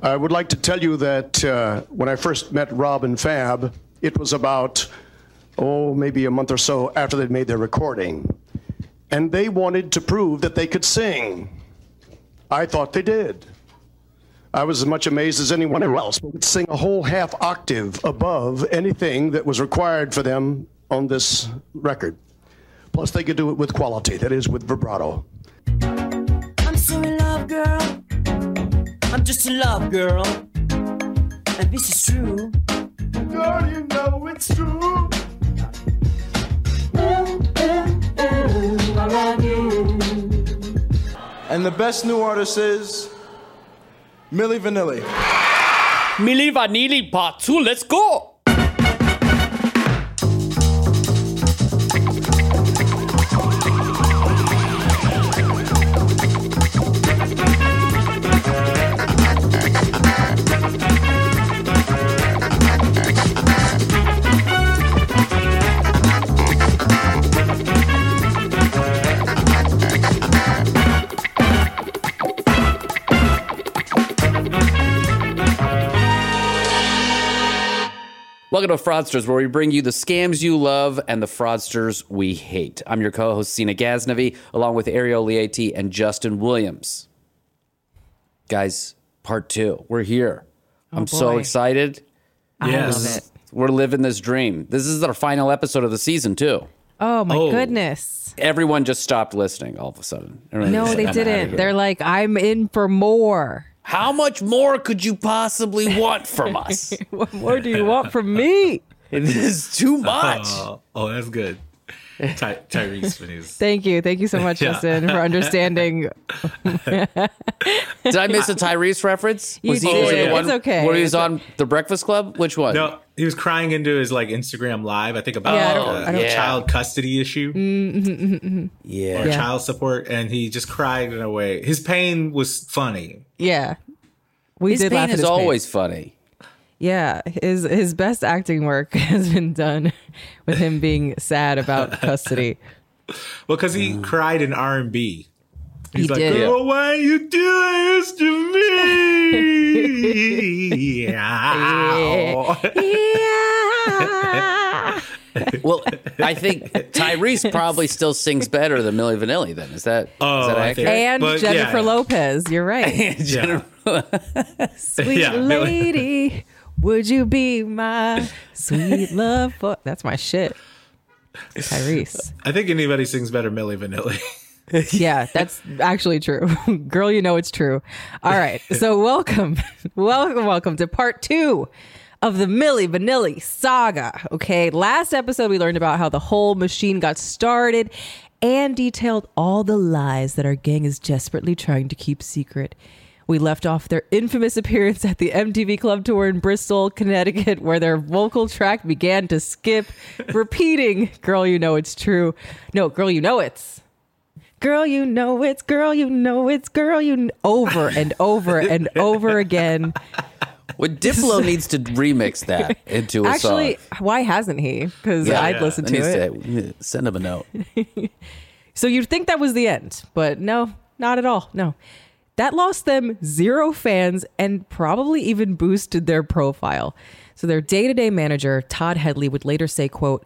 I would like to tell you that when I first met Rob and Fab, it was about, maybe a month or so after they'd made their recording. And they wanted to prove that they could sing. I thought they did. I was as much amazed as anyone else. They could sing a whole half octave above anything that was required for them on this record. Plus, they could do it with quality, that is, with vibrato. I'm so in love, girl. I'm just in love, girl, and this is true. Girl, you know it's true. I love you. And the best new artist is Milli Vanilli. Milli Vanilli Part 2, let's go! Welcome to Fraudsters, where we bring you the scams you love and the fraudsters we hate. I'm your co-host, Sina Gaznavi, along with Ariel Leite and Justin Williams. Guys, part two. We're here. So excited. I love it. We're living this dream. This is our final episode of the season, too. Oh, my goodness. Everyone just stopped listening all of a sudden. They didn't. They're like, I'm in for more. How much more could you possibly want from us? What more do you want from me? It is too much. Oh, that's good. Tyrese Finews. Thank you so much, Justin, for understanding. Did I miss a Tyrese reference? Was he the one? It's okay. Where he was on The Breakfast Club? Which one? No, he was crying into his Instagram Live, I think, about child custody issue. Mm-hmm, mm-hmm. Yeah. Or child support, and he just cried in a way. His pain was funny. Yeah. His pain is always funny. Yeah, his best acting work has been done with him being sad about custody. Well, because he cried in R&B. He did. Girl, why are you doing this to me? Yeah. Well, I think Tyrese probably still sings better than Milli Vanilli then. Is that accurate? Jennifer Lopez. You're right. Sweet lady, would you be my sweet love? That's my shit. Tyrese. I think anybody sings better Milli Vanilli. Yeah, that's actually true. Girl, you know it's true. All right. So welcome to part two of the Milli Vanilli saga. Okay, last episode we learned about how the whole machine got started and detailed all the lies that our gang is desperately trying to keep secret. We left off their infamous appearance at the MTV Club Tour in Bristol, Connecticut, where their vocal track began to skip, repeating, girl, you know it's true. No, girl, you know it's. Girl, you know it's. Girl, you know it's. Girl, you know. Over and over and over again. Well, Diplo needs to remix that into a song. Actually, why hasn't he? Because I'd listen to it. Send him a note. So you'd think that was the end, but no, not at all. No. That lost them 0 fans and probably even boosted their profile. So their day-to-day manager, Todd Hedley, would later say, quote,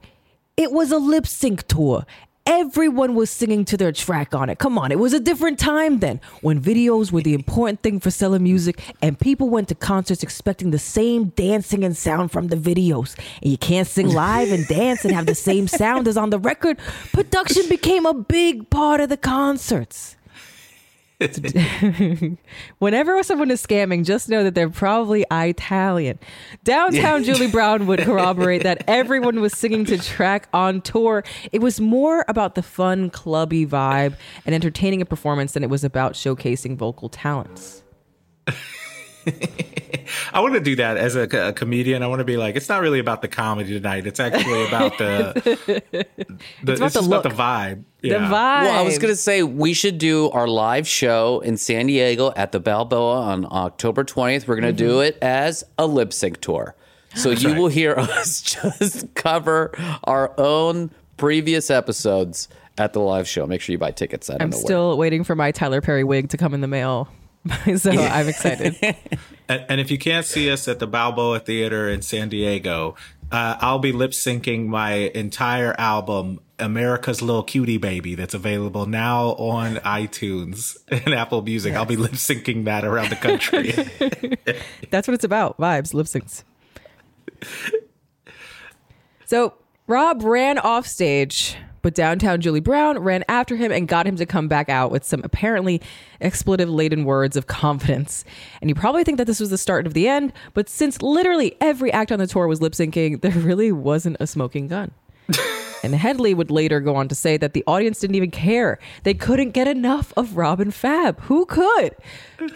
"It was a lip sync tour Everyone was singing to their track on it. Come on, it was a different time then, when videos were the important thing for selling music, and people went to concerts expecting the same dancing and sound from the videos. And you can't sing live and dance and have the same sound as on the record. Production became a big part of the concerts. Whenever someone is scamming, just know that they're probably Italian. Downtown Julie Brown would corroborate that everyone was singing to track on tour. It was more about the fun, clubby vibe and entertaining a performance than it was about showcasing vocal talents. I want to do that as a comedian. I want to be like, it's not really about the comedy tonight. It's actually about the vibe. Yeah. The vibe. Well, I was going to say we should do our live show in San Diego at the Balboa on October 20th. We're going to do it as a lip sync tour. So you will hear us just cover our own previous episodes at the live show. Make sure you buy tickets. I'm still waiting for my Tyler Perry wig to come in the mail. So I'm excited. And if you can't see us at the Balboa Theater in San Diego, I'll be lip syncing my entire album, America's Little Cutie Baby, that's available now on iTunes and Apple Music. Yes. I'll be lip syncing that around the country. That's what it's about. Vibes, lip syncs. So Rob ran off stage, but Downtown Julie Brown ran after him and got him to come back out with some apparently expletive-laden words of confidence. And you probably think that this was the start of the end, but since literally every act on the tour was lip-syncing, there really wasn't a smoking gun. And Hedley would later go on to say that the audience didn't even care. They couldn't get enough of Rob and Fab. Who could?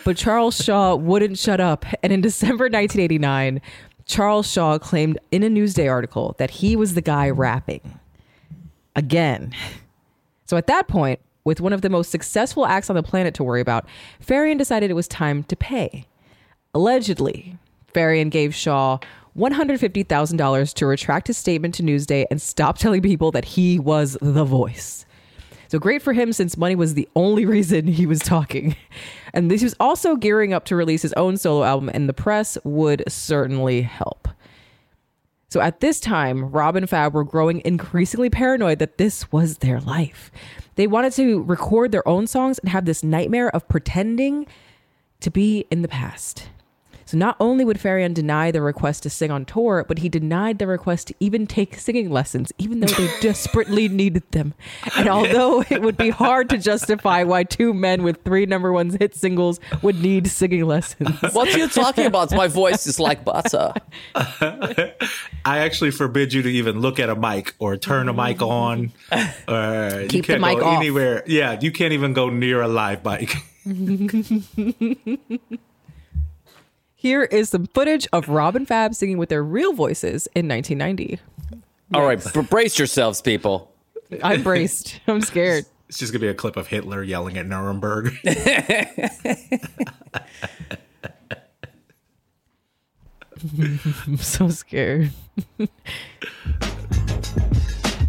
But Charles Shaw wouldn't shut up. And in December 1989, Charles Shaw claimed in a Newsday article that he was the guy rapping. Again. So at that point, with one of the most successful acts on the planet to worry about, Farian decided it was time to pay. Allegedly, Farian gave Shaw $150,000 to retract his statement to Newsday and stop telling people that he was the voice. So great for him, since money was the only reason he was talking. And this was also gearing up to release his own solo album, and the press would certainly help. So at this time, Rob and Fab were growing increasingly paranoid that this was their life. They wanted to record their own songs and have this nightmare of pretending to be in the past. So not only would Farian deny the request to sing on tour, but he denied the request to even take singing lessons, even though they desperately needed them. And although it would be hard to justify why two men with three number one hit singles would need singing lessons. What are you talking about? My voice is like butter. I actually forbid you to even look at a mic or turn a mic on. Or keep the mic off. Anywhere. Yeah, you can't even go near a live mic. Here is some footage of Rob and Fab singing with their real voices in 1990. All right, brace yourselves, people. I'm braced. I'm scared. It's just going to be a clip of Hitler yelling at Nuremberg. I'm so scared.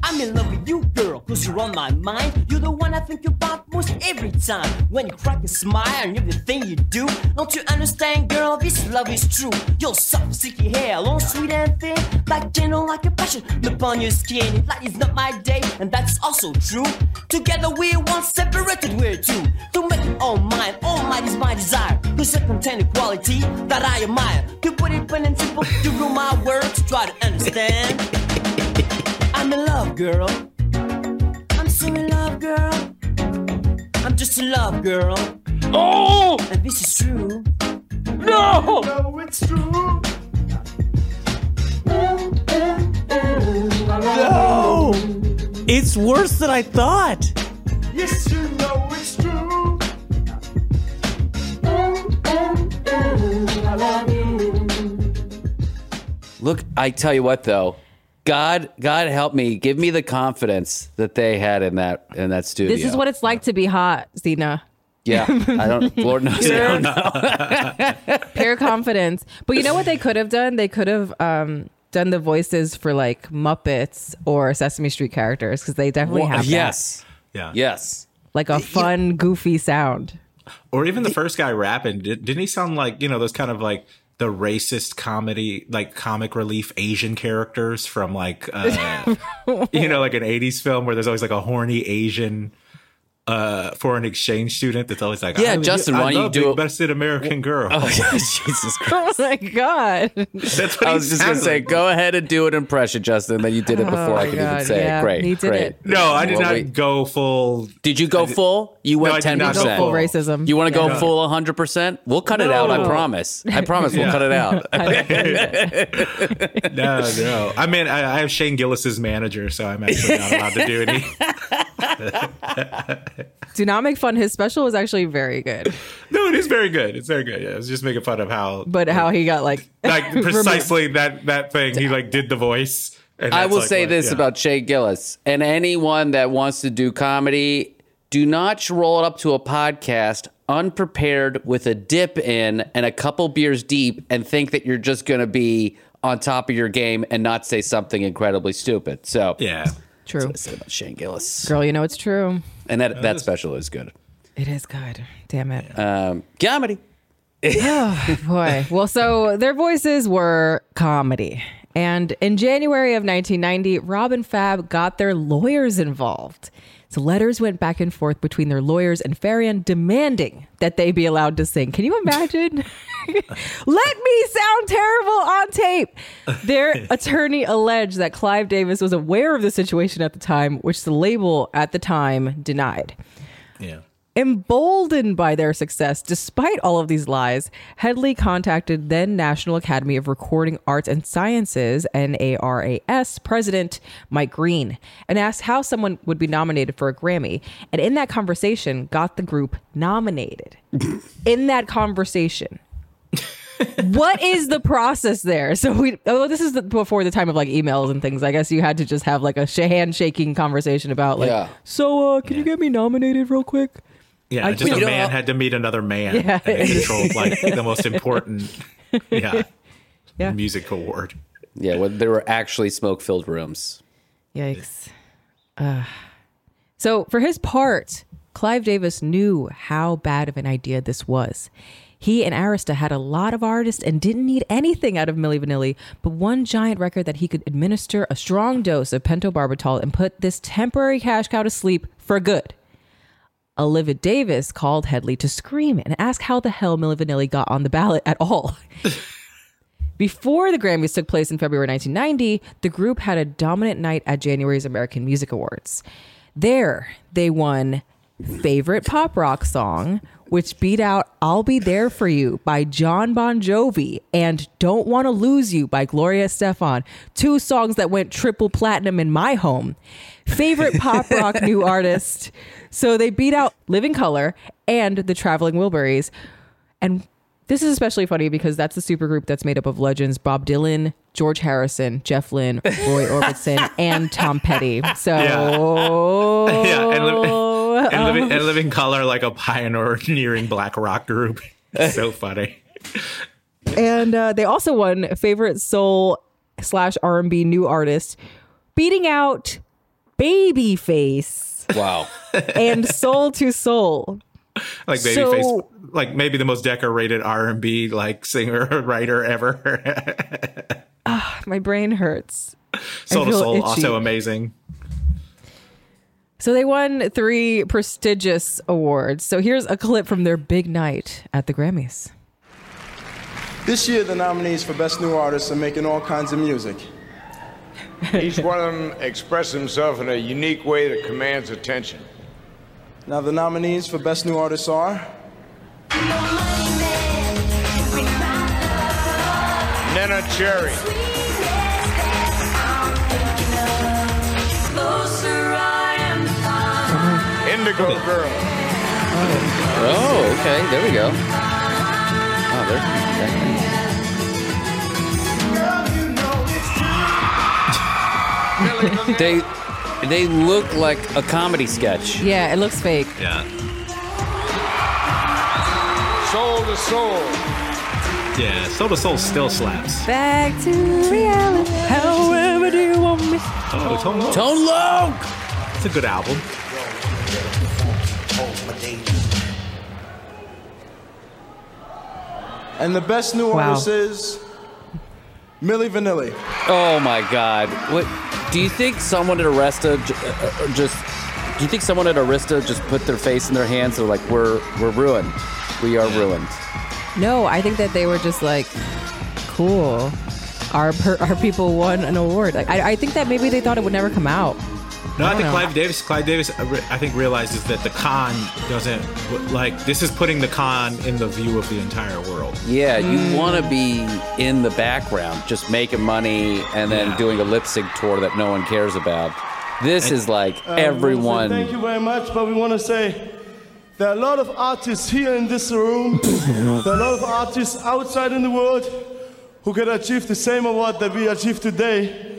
I'm in love with you, girl, 'cause you're on my mind. You're the one I think about most every time. When you crack a smile and everything you do, don't you understand, girl, this love is true. Your soft, silky hair, long, sweet and thin, like gentle, like a passion upon your skin. It's like it's not my day, and that's also true. Together we're one, separated we're two. To make it all mine, all mine is my desire. You circumvent the quality that I admire. You put it plain and simple, you rule my words, try to understand. I'm in love, girl. I'm so in love, girl. I'm just in love, girl. Oh! And this is true. No! No, it's true. No! It's worse than I thought. Yes, you know it's true. I love you. Look, I tell you what, though. God help me. Give me the confidence that they had in that studio. This is what it's like to be hot, Sina. Yeah. I don't, Lord knows. I don't know. Pure confidence. But you know what they could have done? They could have done the voices for like Muppets or Sesame Street characters, because they definitely have that. Yes. Yeah. Yes. Like a fun, goofy sound. Or even the first guy rapping. Didn't he sound like, you know, those kind of like the racist comedy, like comic relief Asian characters from like, you know, like an 80s film where there's always like a horny Asian foreign exchange student that's always like, yeah, Justin, why don't you do Best American Girl? Oh, yeah, Jesus Christ. Oh, my God. That's what I was just going to say. Go ahead and do an impression, Justin, that you did it before I could even say it. Great. No, I did not go full. Did you go full? You went 10%. No, I did not go full racism. You want to go full 100%? We'll cut it out, I promise. I promise we'll cut it out. No. I mean, I have Shane Gillis's manager, so I'm actually not allowed to do any. Do not make fun. His special was actually very good. No, it is very good. It's very good. Yeah, I was just making fun of how, but how he got like precisely that thing. He like did the voice. And I will say this about Shane Gillis and anyone that wants to do comedy: do not roll it up to a podcast unprepared with a dip in and a couple beers deep and think that you're just going to be on top of your game and not say something incredibly stupid. So yeah. True. That's what I said about Shane Gillis. Girl, you know it's true. And that special is good. It is good. Damn it. Comedy. Oh, boy. Well, so their voices were comedy. And in January of 1990, Rob and Fab got their lawyers involved. So letters went back and forth between their lawyers and Farian demanding that they be allowed to sing. Can you imagine? Let me sound terrible on tape. Their attorney alleged that Clive Davis was aware of the situation at the time, which the label at the time denied. Yeah. Emboldened by their success, despite all of these lies, Hedley contacted then National Academy of Recording Arts and Sciences, NARAS, President Mike Green, and asked how someone would be nominated for a Grammy. And in that conversation, got the group nominated. In that conversation. What is the process there? So this is before the time of like emails and things. I guess you had to just have like a handshaking conversation about like, so can you get me nominated real quick? Yeah, just a man had to meet another man and controlled like the most important music award. Yeah, well, there were actually smoke-filled rooms. Yikes. So for his part, Clive Davis knew how bad of an idea this was. He and Arista had a lot of artists and didn't need anything out of Milli Vanilli, but one giant record that he could administer a strong dose of pentobarbital and put this temporary cash cow to sleep for good. Olivia Davis called Hedley to scream and ask how the hell Milli Vanilli got on the ballot at all. Before the Grammys took place in February 1990, the group had a dominant night at January's American Music Awards. There, they won Favorite Pop Rock Song, which beat out I'll Be There For You by Jon Bon Jovi and Don't Wanna Lose You by Gloria Estefan, two songs that went triple platinum in my home. Favorite pop rock new artist. So they beat out Living Colour and the Traveling Wilburys. And this is especially funny because that's the supergroup that's made up of legends Bob Dylan, George Harrison, Jeff Lynne, Roy Orbison, and Tom Petty. So and Living Colour, like a pioneering black rock group. So funny. And they also won Favorite Soul/R&B New Artist, beating out Babyface. Wow. And Soul II Soul. Like Babyface, so, like maybe the most decorated R&B like singer or writer ever. My brain hurts. Soul to Soul, itchy. Also amazing. So they won 3 prestigious awards. So here's a clip from their big night at the Grammys. This year, the nominees for Best New Artists are making all kinds of music. Each one of them expressed himself in a unique way that commands attention. Now the nominees for Best New Artists are... Nena Cherry. Indigo Girl. Oh, okay. There we go. Oh, they're... They look like a comedy sketch. Yeah, it looks fake. Yeah. Soul to Soul. Yeah, Soul to Soul still slaps. Back to reality. However do you want me? Oh, Tone Lōc. Tone Lōc. It's a good album. And the best new artist is Milli Vanilli. Oh my God! What do you think? Someone at Arista Do you think someone at Arista just put their face in their hands? And they're like, we're ruined. We are ruined. No, I think that they were just like, cool. Our people won an award. Like, I think that maybe they thought it would never come out. No, I think Clive Davis, I think, realizes that the con doesn't, like, this is putting the con in the view of the entire world. Yeah, you want to be in the background, just making money and then doing a lip sync tour that no one cares about. This is like everyone. Thank you very much, but we want to say there are a lot of artists here in this room, there are a lot of artists outside in the world who can achieve the same award that we achieved today.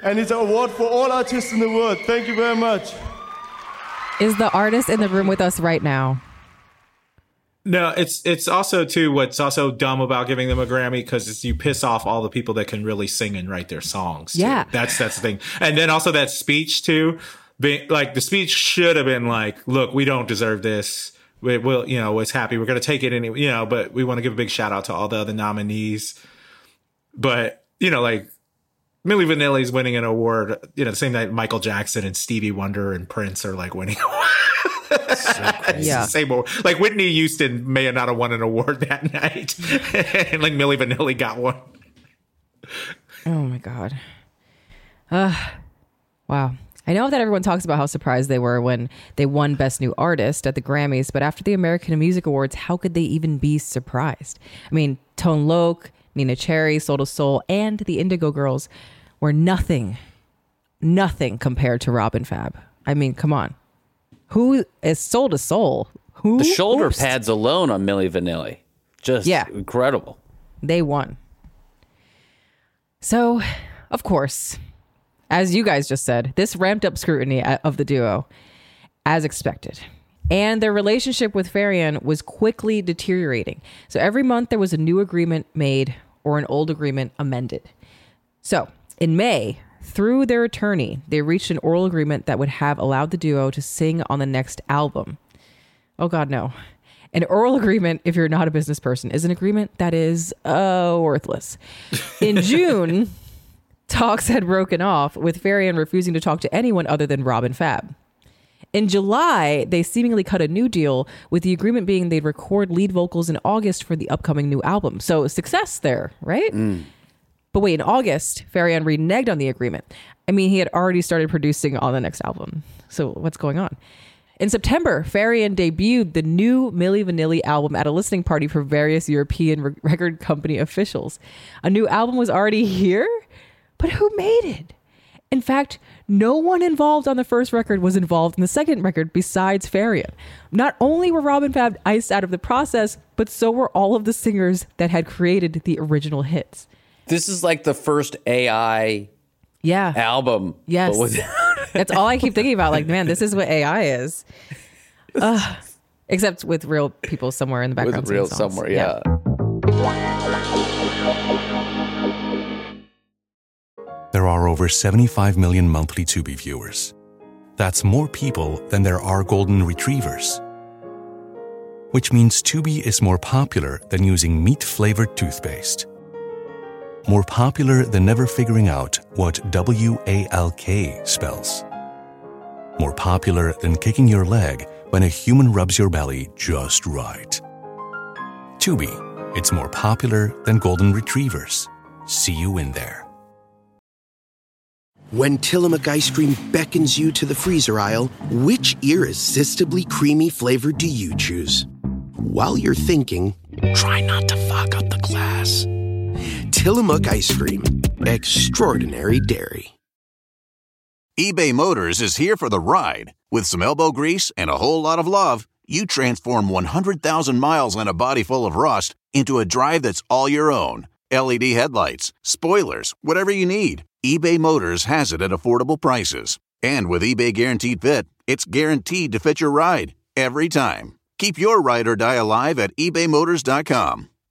And it's an award for all artists in the world. Thank you very much. Is the artist in the room with us right now? No, it's also, too, what's also dumb about giving them a Grammy, because you piss off all the people that can really sing and write their songs. Too. Yeah. That's the thing. And then also that speech, too. Like, the speech should have been like, look, we don't deserve this. We'll, you know, it's happy. We're going to take it anyway, you know, but we want to give a big shout out to all the other nominees. But, you know, like, Milli Vanilli's winning an award, you know, the same night Michael Jackson and Stevie Wonder and Prince are like winning awards. So yeah. Same award. Like Whitney Houston may have not have won an award that night. And like Milli Vanilli got one. Oh my God. Wow. I know that everyone talks about how surprised they were when they won Best New Artist at the Grammys, but after the American Music Awards, how could they even be surprised? I mean, Tone Lōc, Nina Cherry, Soul II Soul, and the Indigo Girls were nothing compared to Rob and Fab. I mean, come on. Who is Soul II Soul? Who? The shoulder pads alone on Milli Vanilli. Just incredible. They won. So, of course, as you guys just said, this ramped up scrutiny of the duo, as expected. And their relationship with Farian was quickly deteriorating. So every month there was a new agreement made or an old agreement amended. So in May, through their attorney, they reached an oral agreement that would have allowed the duo to sing on the next album. Oh God, no. An oral agreement, if you're not a business person, is an agreement that is worthless. In June, talks had broken off with Farian refusing to talk to anyone other than Rob and Fab. In July, they seemingly cut a new deal, with the agreement being they'd record lead vocals in August for the upcoming new album. So success there, right? Mm. But wait, in August, Farian reneged on the agreement. I mean, he had already started producing on the next album. So what's going on? In September, Farian debuted the new Milli Vanilli album at a listening party for various European record company officials. A new album was already here, but who made it? In fact, no one involved on the first record was involved in the second record besides Farian. Not only were Rob and Fab iced out of the process, but so were all of the singers that had created the original hits. This is like the first AI album. Yes. That's all I keep thinking about. Like, man, this is what AI is. Except with real people somewhere in the background. With real somewhere, There are over 75 million monthly Tubi viewers. That's more people than there are golden retrievers. Which means Tubi is more popular than using meat-flavored toothpaste. More popular than never figuring out what WALK spells. More popular than kicking your leg when a human rubs your belly just right. Tubi, it's more popular than golden retrievers. See you in there. When Tillamook ice cream beckons you to the freezer aisle, which irresistibly creamy flavor do you choose? While you're thinking, try not to fog up the glass. Tillamook ice cream. Extraordinary dairy. eBay Motors is here for the ride. With some elbow grease and a whole lot of love, you transform 100,000 miles and a body full of rust into a drive that's all your own. LED headlights, spoilers, whatever you need. eBay Motors has it at affordable prices. And with eBay Guaranteed Fit, it's guaranteed to fit your ride every time. Keep your ride or die alive at ebaymotors.com.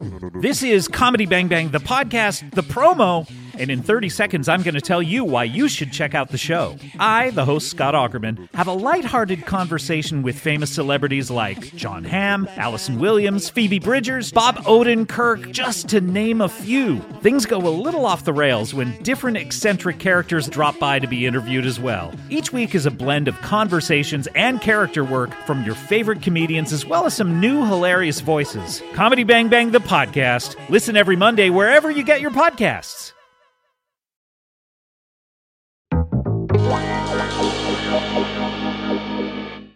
This is Comedy Bang Bang, the podcast, the promo, and in 30 seconds, I'm going to tell you why you should check out the show. I, the host, Scott Aukerman, have a lighthearted conversation with famous celebrities like John Hamm, Allison Williams, Phoebe Bridgers, Bob Odenkirk, just to name a few. Things go a little off the rails when different eccentric characters drop by to be interviewed as well. Each week is a blend of conversations and character work from your favorite comedians, as well as some new hilarious voices. Comedy Bang Bang, the podcast. Listen every Monday wherever you get your podcasts.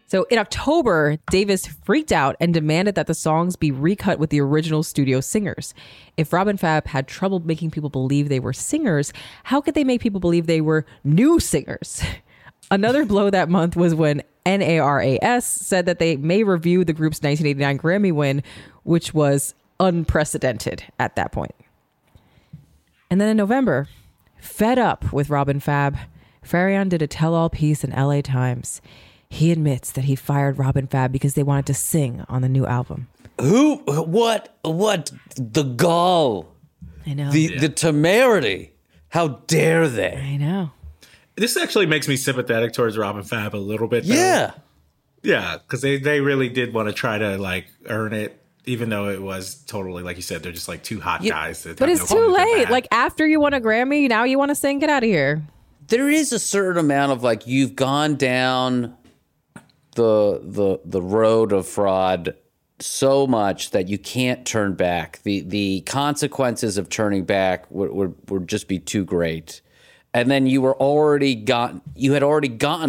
So in October, Davis freaked out and demanded that the songs be recut with the original studio singers. If Rob and Fab had trouble making people believe they were singers, how could they make people believe they were new singers? Another blow that month was when NARAS said that they may review the group's 1989 Grammy win, which was unprecedented at that point. And then in November, fed up with Rob and Fab, Farian did a tell-all piece in LA Times. He admits that he fired Rob and Fab because they wanted to sing on the new album. Who? What? The gall. I know. The temerity. How dare they? I know. This actually makes me sympathetic towards Rob and Fab a little bit, though. Yeah. Yeah, because they really did want to try to, like, earn it. Even though it was totally, like you said, they're just like two hot guys. But it's too late. Like, after you won a Grammy, now you want to sing? Get out of here. There is a certain amount of, like, you've gone down the road of fraud so much that you can't turn back. The consequences of turning back would just be too great. And then you were already gotten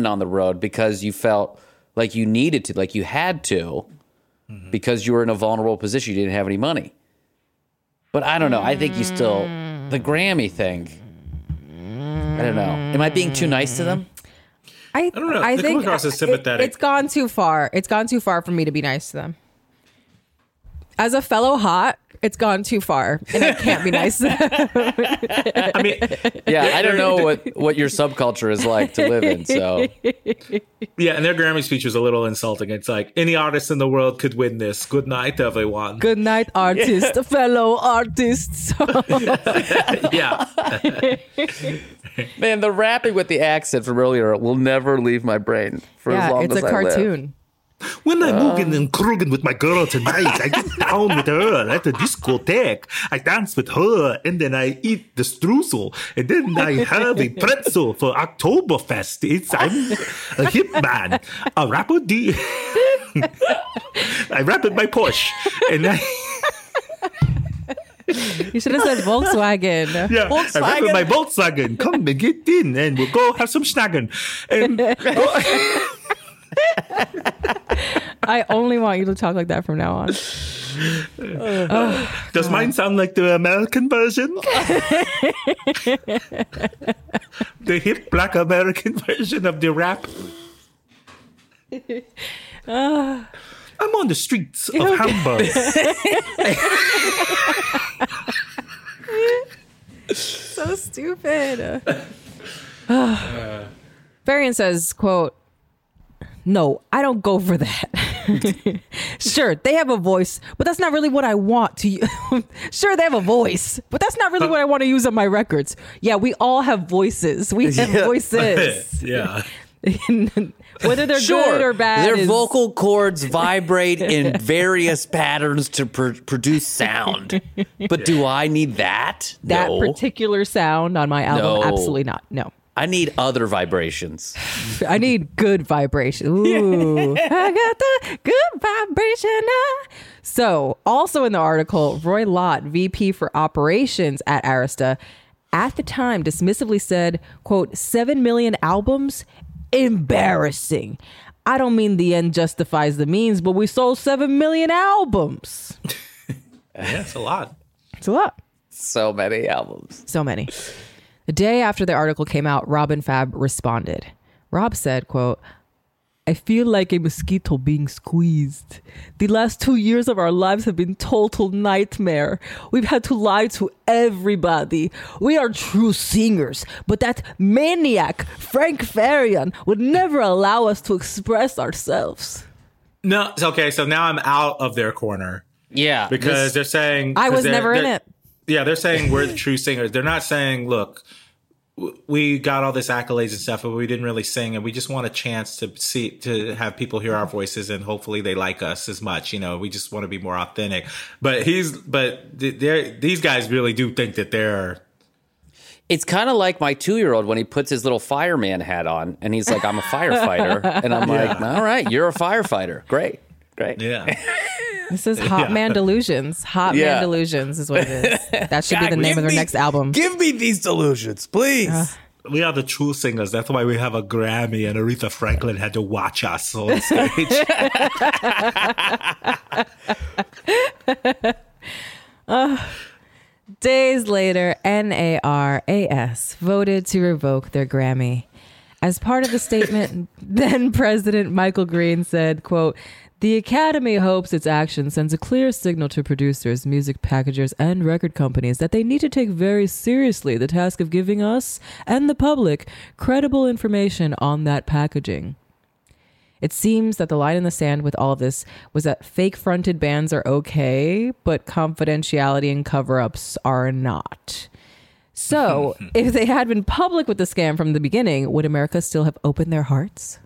on the road because you felt like you needed to, like you had to. Mm-hmm. Because you were in a vulnerable position. You didn't have any money. But I don't know. I think you still... The Grammy thing. I don't know. Am I being too nice to them? I don't know. I think it's gone too far. It's gone too far for me to be nice to them. As a fellow hot, it's gone too far. And I can't be nice to them. I mean... Yeah, I don't know what your subculture is like to live in, so... Yeah, and their Grammy speech was a little insulting. It's like, any artist in the world could win this. Good night, everyone. Good night, artists, fellow artists. Yeah. Man, the rapping with the accent from earlier will never leave my brain for as long as I live. Yeah, it's a cartoon. When I'm moving and Krugen with my girl tonight, I get down with her at the discotheque. I dance with her, and then I eat the streusel, and then I have a pretzel for Oktoberfest. I'm a hip man, a rapper. I rap at my Porsche, and I... You should have said Volkswagen. Yeah, Volkswagen. I rap at my Volkswagen. Come and get in, and we'll go have some schnagen. And... I only want you to talk like that from now on. Oh, does mine sound like the American version? The hip black American version of the rap? I'm on the streets of Hamburg. So stupid. Farian says, quote, "No, I don't go for that." Sure, they have a voice, but that's not really what I want to use. Sure, they have a voice, but that's not really what I want to use on my records. Yeah, we all have voices. We have voices. Yeah. Whether they're good or bad. Their vocal cords vibrate in various patterns to produce sound. But do I need that? That particular sound on my album? No. Absolutely not. No. I need other vibrations. I need good vibration. Ooh, I got the good vibration. So, also in the article, Roy Lott, VP for Operations at Arista, at the time dismissively said, quote, 7 million albums? Embarrassing. I don't mean the end justifies the means, but we sold 7 million albums. That's a lot. It's a lot. So many albums. So many. The day after the article came out, Rob and Fab responded. Rob said, quote, "I feel like a mosquito being squeezed. The last 2 years of our lives have been total nightmare. We've had to lie to everybody. We are true singers, but that maniac, Frank Farian, would never allow us to express ourselves." No, okay, so now I'm out of their corner. Yeah. Because they're saying... I was never in it. Yeah, they're saying we're the true singers. They're not saying, look, we got all this accolades and stuff, but we didn't really sing, and we just want a chance to have people hear our voices, and hopefully they like us as much. You know, we just want to be more authentic. But these guys really do think that they're... It's kind of like my 2-year-old when he puts his little fireman hat on, and he's like, I'm a firefighter. And I'm like, all right, you're a firefighter. Great. Yeah. This is Hot Man Delusions. Hot Man Delusions is what it is. That should be the name of their next album. Give me these delusions, please. We are the true singers. That's why we have a Grammy, and Aretha Franklin had to watch us on stage. Days later, NARAS voted to revoke their Grammy. As part of the statement, then-President Michael Green said, quote, "The Academy hopes its action sends a clear signal to producers, music packagers, and record companies that they need to take very seriously the task of giving us and the public credible information on that packaging. It seems that the line in the sand with all of this was that fake-fronted bands are okay, but confidentiality and cover-ups are not. So, if they had been public with the scam from the beginning, would America still have opened their hearts?"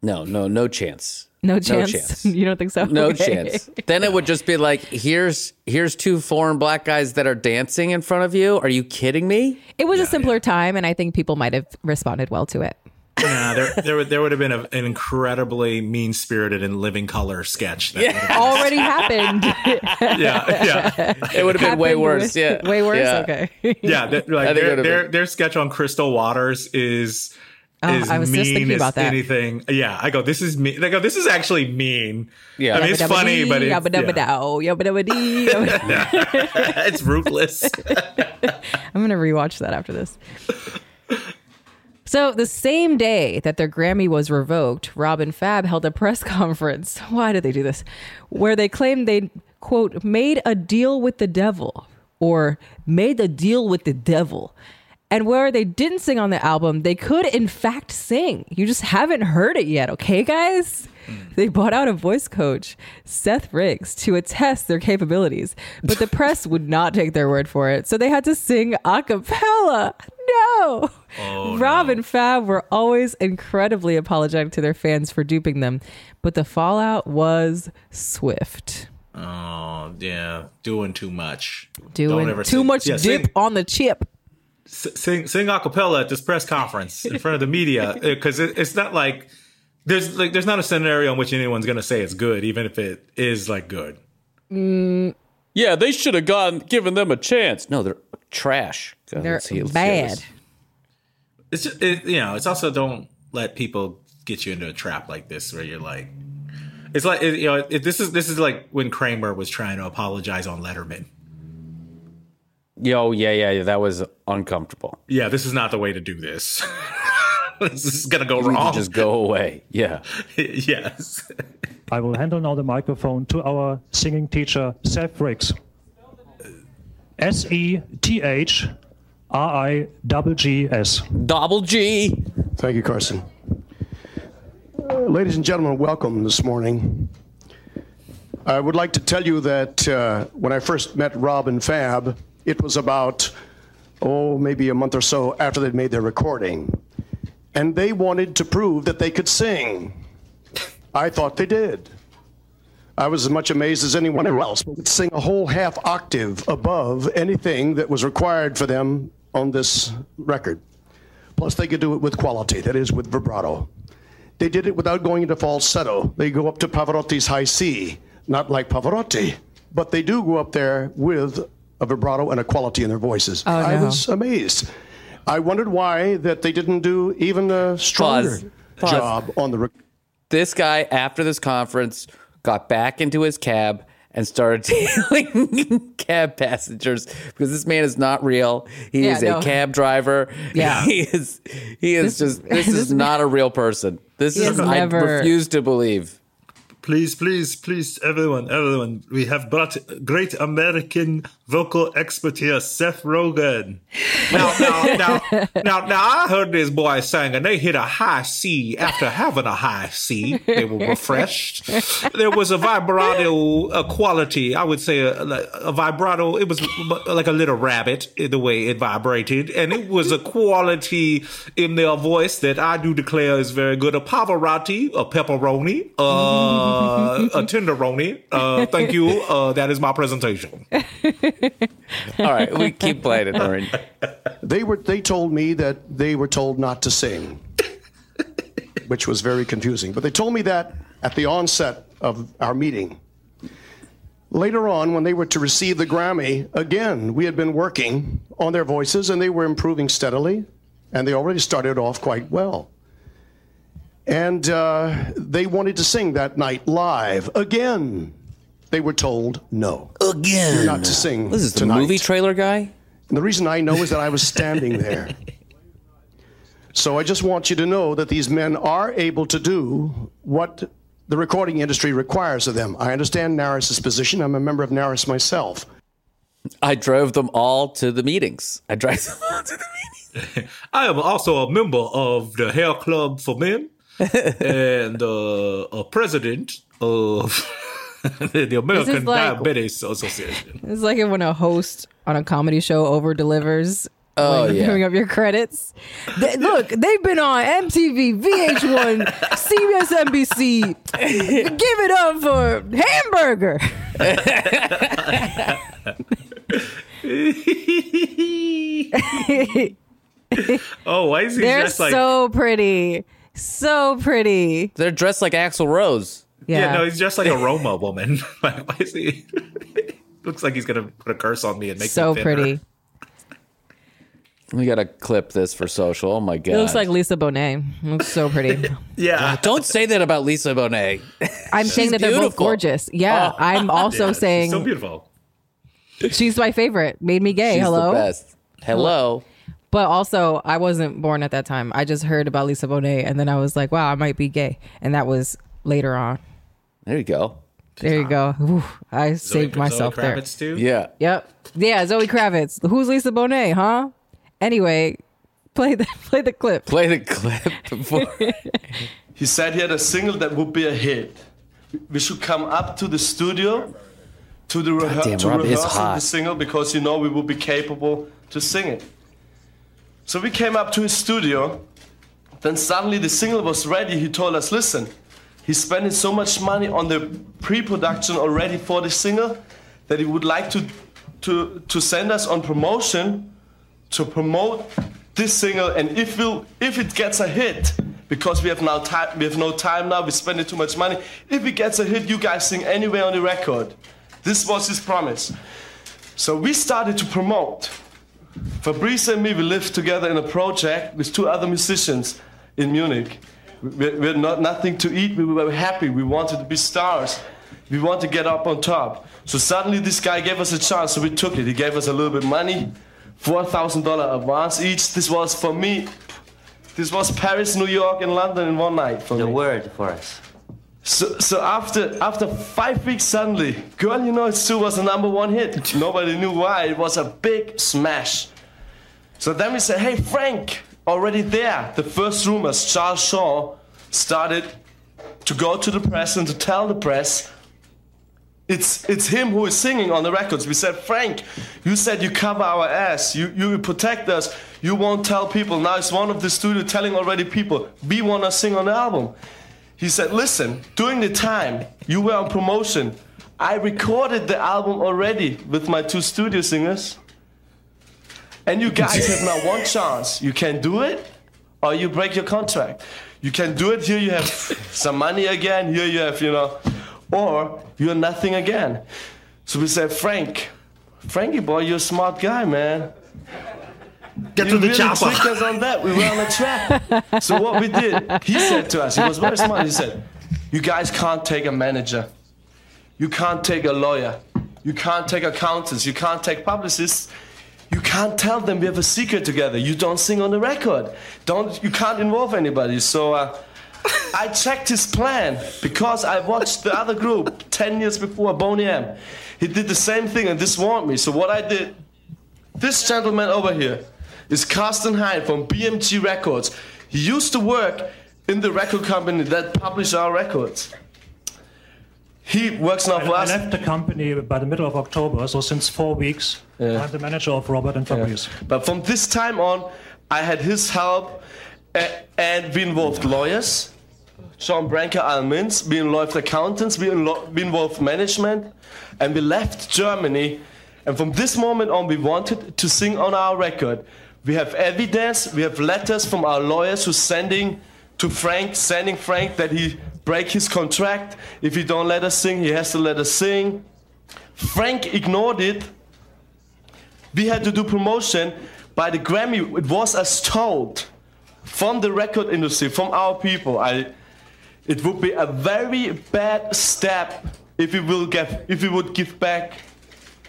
No chance. No chance. You don't think so? No chance. Then it would just be like, here's two foreign black guys that are dancing in front of you. Are you kidding me? It was a simpler time, and I think people might have responded well to it. Yeah, there would have been an incredibly mean-spirited and Living Colour sketch. That already happened. Yeah. It would have been way worse. Yeah. Way worse? Yeah. Okay. Yeah, their sketch on Crystal Waters is... I was just thinking about that. Anything. Yeah, I go, this is mean. They go, this is actually mean. Yeah. I mean, it's funny, but it's... It's ruthless. I'm going to rewatch that after this. So the same day that their Grammy was revoked, Rob and Fab held a press conference. Why did they do this? Where they claimed they, quote, made a deal with the devil, or made a deal with the devil. And where they didn't sing on the album, they could, in fact, sing. You just haven't heard it yet, okay, guys? They brought out a voice coach, Seth Riggs, to attest their capabilities. But the press would not take their word for it, so they had to sing a cappella. No! Oh, Rob and Fab were always incredibly apologetic to their fans for duping them. But the fallout was swift. Oh, yeah. Doing too much. Dip on the chip. Sing a cappella at this press conference in front of the media, because it's not like there's not a scenario in which anyone's going to say it's good, even if it is like good. Yeah, they should have given them a chance. No, they're trash. God, they're bad. It's just, it's also, don't let people get you into a trap like this where you're like, it's like, this is like when Kramer was trying to apologize on Letterman. Yeah, that was uncomfortable. Yeah, this is not the way to do this. This is going to go wrong. Just go away. Yeah. Yes. I will handle now the microphone to our singing teacher, Seth Riggs. SETHRIGGS. Double G. Thank you, Carson. Ladies and gentlemen, welcome this morning. I would like to tell you that when I first met Rob and Fab, it was about, maybe a month or so after they'd made their recording. And they wanted to prove that they could sing. I thought they did. I was as much amazed as anyone else. They could sing a whole half octave above anything that was required for them on this record. Plus, they could do it with quality, that is, with vibrato. They did it without going into falsetto. They go up to Pavarotti's high C, not like Pavarotti, but they do go up there with a vibrato and a quality in their voices. Oh, no. I was amazed. I wondered why that they didn't do even a stronger job on the record. This guy, after this conference, got back into his cab and started tailing cab passengers, because this man is not real. He is a cab driver. Yeah. This is not a real person. This is I refuse to believe. Please, everyone, we have brought great American vocal expertise, Seth Rogen. Now, I heard this boy sing, and they hit a high C after having a high C. They were refreshed. There was a vibrato quality, I would say a vibrato. It was like a little rabbit, the way it vibrated. And it was a quality in their voice that I do declare is very good. A Pavarotti, a pepperoni, a tenderoni. Thank you. That is my presentation. All right, we keep playing it, Orin. They told me that they were told not to sing, which was very confusing. But they told me that at the onset of our meeting. Later on, when they were to receive the Grammy, again, we had been working on their voices, and they were improving steadily, and they already started off quite well. And they wanted to sing that night live again. They were told no. Again. You're not to sing. This is the movie trailer guy? And the reason I know is that I was standing there. So I just want you to know that these men are able to do what the recording industry requires of them. I understand NARAS's position. I'm a member of NARAS myself. I drove them all to the meetings. I am also a member of the Hair Club for Men and a president of... the American Diabetes Association. It's like when a host on a comedy show over-delivers. Oh, yeah. Coming up your credits. Look, they've been on MTV, VH1, CBS, NBC. Give it up for Hamburger. Oh, why is he dressed like... They're so pretty. So pretty. They're dressed like Axl Rose. Yeah, no, he's just like a Roma woman. Why is he? Looks like he's going to put a curse on me and make so me thinner. Pretty. We got to clip this for social. Oh, my God. It looks like Lisa Bonet. It looks so pretty. Yeah. Don't say that about Lisa Bonet. I'm saying that beautiful. They're both gorgeous. Yeah, oh. I'm also saying. She's so beautiful. She's my favorite. Made me gay. She's hello. The best. Hello. But also, I wasn't born at that time. I just heard about Lisa Bonet, and then I was like, wow, I might be gay. And that was later on. There you go. There you go. Ooh, I saved myself there. Zoe Kravitz too? Yeah. Yep. Yeah, Zoe Kravitz. Who's Lisa Bonet, huh? Anyway, play the clip. Play the clip. Before. He said he had a single that would be a hit. We should come up to the studio to rehearse the single because you know we would be capable to sing it. So we came up to his studio. Then suddenly the single was ready. He told us, listen, he's spending so much money on the pre-production already for the single that he would like to send us on promotion to promote this single. And if it gets a hit, because we have no time now, we're spending too much money. If it gets a hit, you guys sing anywhere on the record. This was his promise. So we started to promote. Fabrice and me, we lived together in a project with two other musicians in Munich. We had nothing to eat. We were happy. We wanted to be stars. We wanted to get up on top. So suddenly this guy gave us a chance, so we took it. He gave us a little bit of money, $4,000 advance each. This was for me. This was Paris, New York, and London in one night for me. The word for us. So after 5 weeks, suddenly, Girl You Know It's True was the number 1 hit. Nobody knew why. It was a big smash. So then we said, hey, Frank. Already there, the first rumors, Charles Shaw started to go to the press and to tell the press it's him who is singing on the records. We said, Frank, you said you cover our ass, you protect us, you won't tell people. Now it's one of the studio telling already people, we want to sing on the album. He said, listen, during the time you were on promotion, I recorded the album already with my 2 studio singers. And you guys have now 1 chance. You can do it or you break your contract. You can do it. Here you have some money again. Here you have, or you're nothing again. So we said, Frankie boy, you're a smart guy, man. Get you to the really chopper. You tricked us on that. We were on a trap. So what we did, he said to us, he was very smart. He said, you guys can't take a manager. You can't take a lawyer. You can't take accountants. You can't take publicists. You can't tell them we have a secret together. You don't sing on the record. You can't involve anybody. So I checked his plan because I watched the other group 10 years before, Boney M. He did the same thing and this warned me. So what I did, this gentleman over here is Carsten Hein from BMG Records. He used to work in the record company that published our records. He works now for us. I left the company by the middle of October, so since 4 weeks, yeah. I'm the manager of Robert and Fabrice. Yeah. But from this time on, I had his help and we involved lawyers. Sean Branca Almins, we involved accountants, we involved management, and we left Germany. And from this moment on, we wanted to sing on our record. We have evidence, we have letters from our lawyers who's sending to Frank, sending Frank that he break his contract. If he don't let us sing, he has to let us sing. Frank ignored it. We had to do promotion by the Grammy. It was as told from the record industry, from our people. It would be a very bad step if we would give back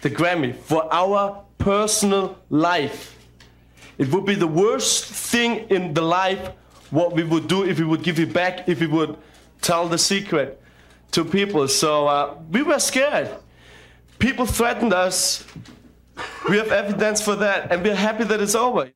the Grammy for our personal life. It would be the worst thing in the life what we would do if we would give it back, if we would tell the secret to people. So we were scared. People threatened us. We have evidence for that, and we're happy that it's over.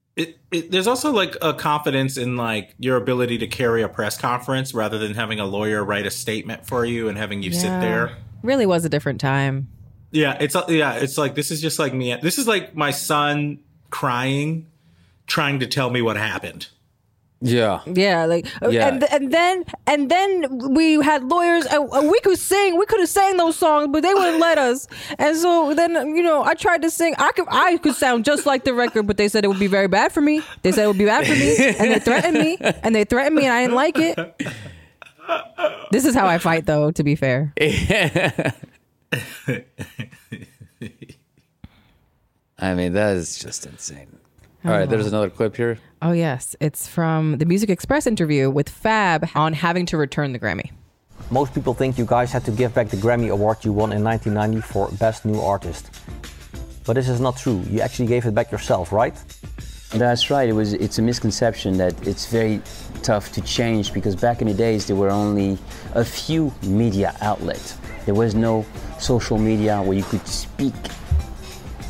There's also like a confidence in like your ability to carry a press conference rather than having a lawyer write a statement for you and having you sit there. Really was a different time. Yeah, it's like this is just like me. This is like my son crying, trying to tell me what happened. Yeah. Yeah, like yeah. And then we had lawyers and we could have sang those songs, but they wouldn't let us. And so then, you know, I tried to sing. I could sound just like the record, but they said it would be very bad for me. And they threatened me and I didn't like it. This is how I fight though, to be fair. I mean, that is just insane. All right, there's another clip here. Oh, yes. It's from the Music Express interview with Fab on having to return the Grammy. Most people think you guys had to give back the Grammy Award you won in 1990 for Best New Artist. But this is not true. You actually gave it back yourself, right? That's right. It's a misconception that it's very tough to change because back in the days, there were only a few media outlets. There was no social media where you could speak,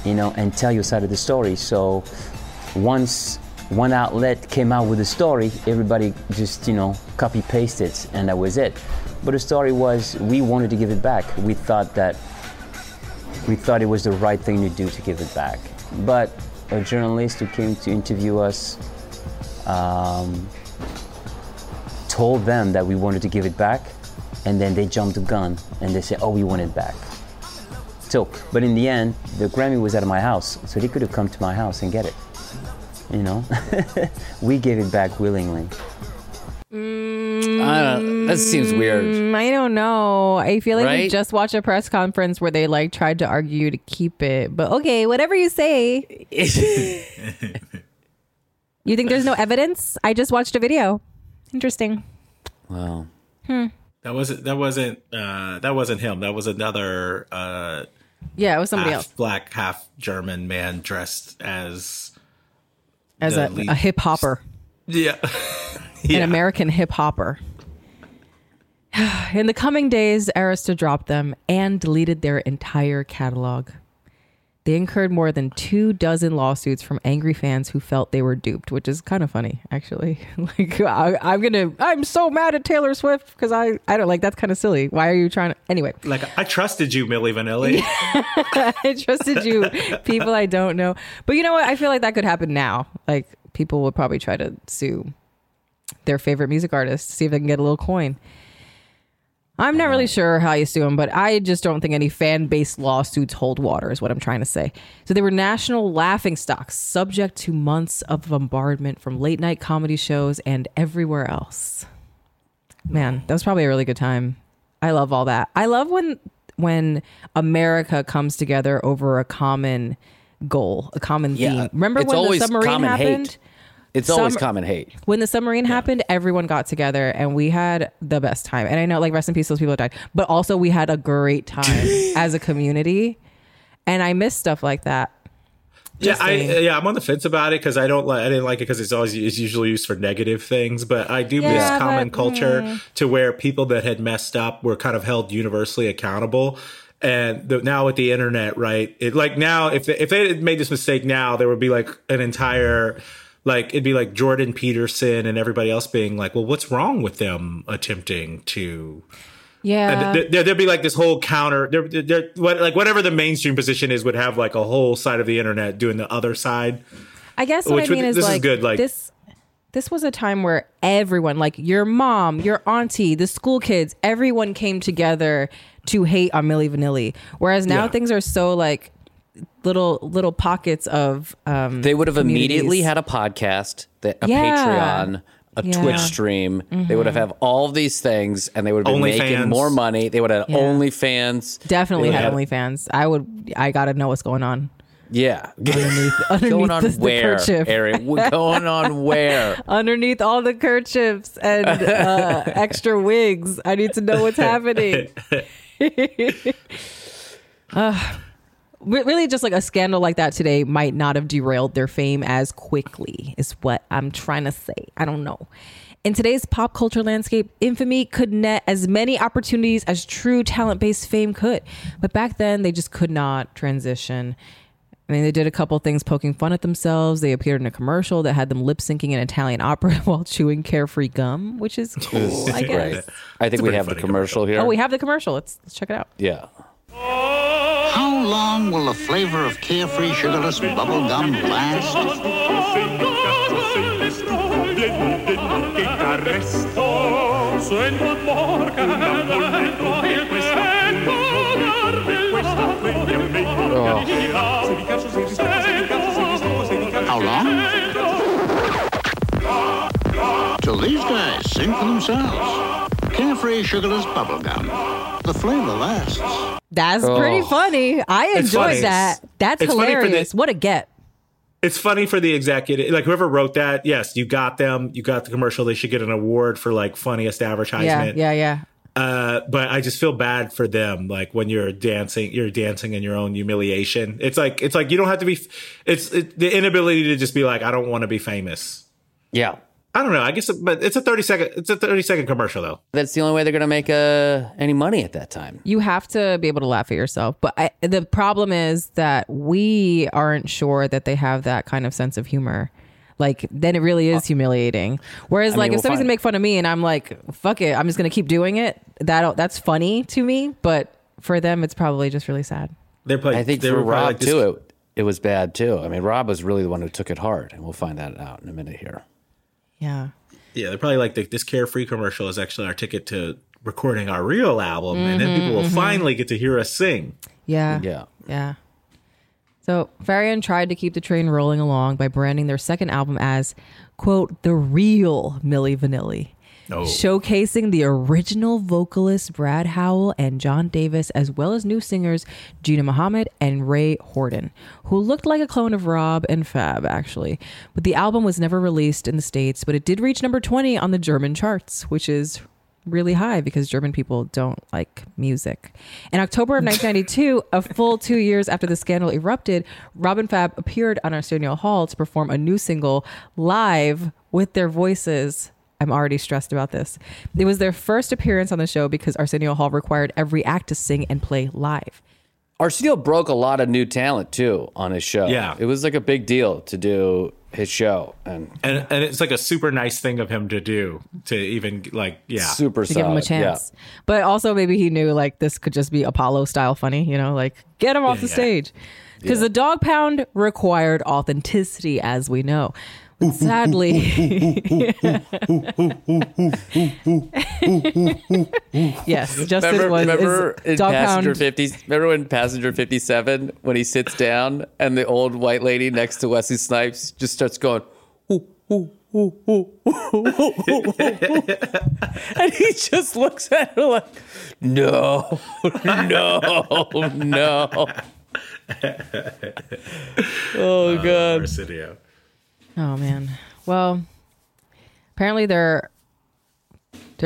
you know, and tell your side of the story. So once one outlet came out with a story, everybody just, you know, copy-pasted it, and that was it. But the story was, we wanted to give it back. We thought it was the right thing to do to give it back. But a journalist who came to interview us told them that we wanted to give it back, and then they jumped the gun, and they said, oh, we want it back. So, but in the end, the Grammy was out of my house, so they could have come to my house and get it. You know, we gave it back willingly. That seems weird. I don't know. I feel like we just watched a press conference where they like tried to argue to keep it. But okay, whatever you say. You think there's no evidence? I just watched a video. Interesting. Wow. That wasn't him. That was another. It was somebody else. Black, half German man dressed as a hip hopper. Yeah. An American hip hopper. In the coming days, Arista dropped them and deleted their entire catalog. They incurred more than 24 lawsuits from angry fans who felt they were duped, which is kind of funny, actually. Like, I'm so mad at Taylor Swift because I don't like, that's kind of silly. Why are you trying to, anyway. Like, I trusted you, Milli Vanilli. I trusted you, people I don't know. But you know what? I feel like that could happen now. Like, people would probably try to sue their favorite music artists to see if they can get a little coin. I'm not really sure how you sue them, but I just don't think any fan-based lawsuits hold water is what I'm trying to say. So they were national laughingstocks, subject to months of bombardment from late-night comedy shows and everywhere else. Man, that was probably a really good time. I love all that. I love when America comes together over a common goal, a common theme. Remember when the submarine happened? Hate. It's always common hate. When the submarine happened, everyone got together and we had the best time. And I know, like, rest in peace, those people that died. But also we had a great time as a community. And I miss stuff like that. I'm on the fence about it because I didn't like it because it's usually used for negative things. But I do miss common culture to where people that had messed up were kind of held universally accountable. And now with the internet, right? If they had made this mistake now, there would be like an entire. Like, it'd be like Jordan Peterson and everybody else being like, well, what's wrong with them attempting to... Yeah. There'd be like this whole counter... whatever the mainstream position is would have like a whole side of the internet doing the other side. I guess what I mean is like... This was a time where everyone, like your mom, your auntie, the school kids, everyone came together to hate on Milli Vanilli. Whereas now things are so like... little pockets of they would have immediately had a podcast, Patreon, Twitch stream. Mm-hmm. They would have all of these things, and they would have been making more money. They would have OnlyFans. Definitely had OnlyFans. I gotta know what's going on. Yeah, underneath going on where, Ariel? Going on where? Underneath all the kerchiefs and extra wigs. I need to know what's happening. Really, just like a scandal like that today might not have derailed their fame as quickly, is what I'm trying to say. I don't know. In today's pop culture landscape, infamy could net as many opportunities as true talent-based fame could. But back then, they just could not transition. I mean, they did a couple things poking fun at themselves. They appeared in a commercial that had them lip-syncing an Italian opera while chewing carefree gum, which is cool, I guess. Right. I think we have the commercial here. Oh, we have the commercial. Let's check it out. Yeah. How long will the flavor of carefree, sugarless bubble gum last? Oh. How long? Till these guys sing for themselves. Carefree, sugarless bubble gum. The flavor lasts. That's pretty funny. I enjoyed that. That's hilarious. What a get. It's funny for the executive, like whoever wrote that. Yes, you got them. You got the commercial. They should get an award for like funniest advertisement. Yeah. But I just feel bad for them. Like when you're dancing in your own humiliation. It's like you don't have to be. It's the inability to just be like, I don't want to be famous. Yeah. I don't know. I guess, but it's a 30-second. It's a 30-second commercial, though. That's the only way they're going to make any money at that time. You have to be able to laugh at yourself. But the problem is that we aren't sure that they have that kind of sense of humor. Like, then it really is humiliating. Whereas, if somebody's going to make fun of me and I'm like, fuck it, I'm just going to keep doing it. That's funny to me. But for them, it's probably just really sad. I think they were Rob too. It was bad too. I mean, Rob was really the one who took it hard, and we'll find that out in a minute here. Yeah, they're probably like, this Carefree commercial is actually our ticket to recording our real album, and then people will finally get to hear us sing. Yeah. So Farian tried to keep the train rolling along by branding their second album as, quote, the real Milli Vanilli, showcasing the original vocalists Brad Howell and John Davis, as well as new singers Gina Muhammad and Ray Horton, who looked like a clone of Rob and Fab, actually. But the album was never released in the States, but it did reach number 20 on the German charts, which is really high because German people don't like music. In October of 1992, a full 2 years after the scandal erupted, Rob and Fab appeared on Arsenio Hall to perform a new single live with their voices. I'm already stressed about this. It was their first appearance on the show because Arsenio Hall required every act to sing and play live. Arsenio broke a lot of new talent, too, on his show. Yeah. It was like a big deal to do his show. And it's like a super nice thing of him to do, to even, like, super solid. Give him a chance. Yeah. But also maybe he knew, like, this could just be Apollo-style funny, you know? Like, get him off the stage. Because the dog pound required authenticity, as we know. Sadly, yes, Justin was. Remember in Passenger 50. Remember when Passenger 57, when he sits down and the old white lady next to Wesley Snipes just starts going, hoo, hoo, hoo, hoo, hoo, hoo, hoo, hoo. And he just looks at her like, no. Oh God, Arsenio. Oh, man. Well, apparently their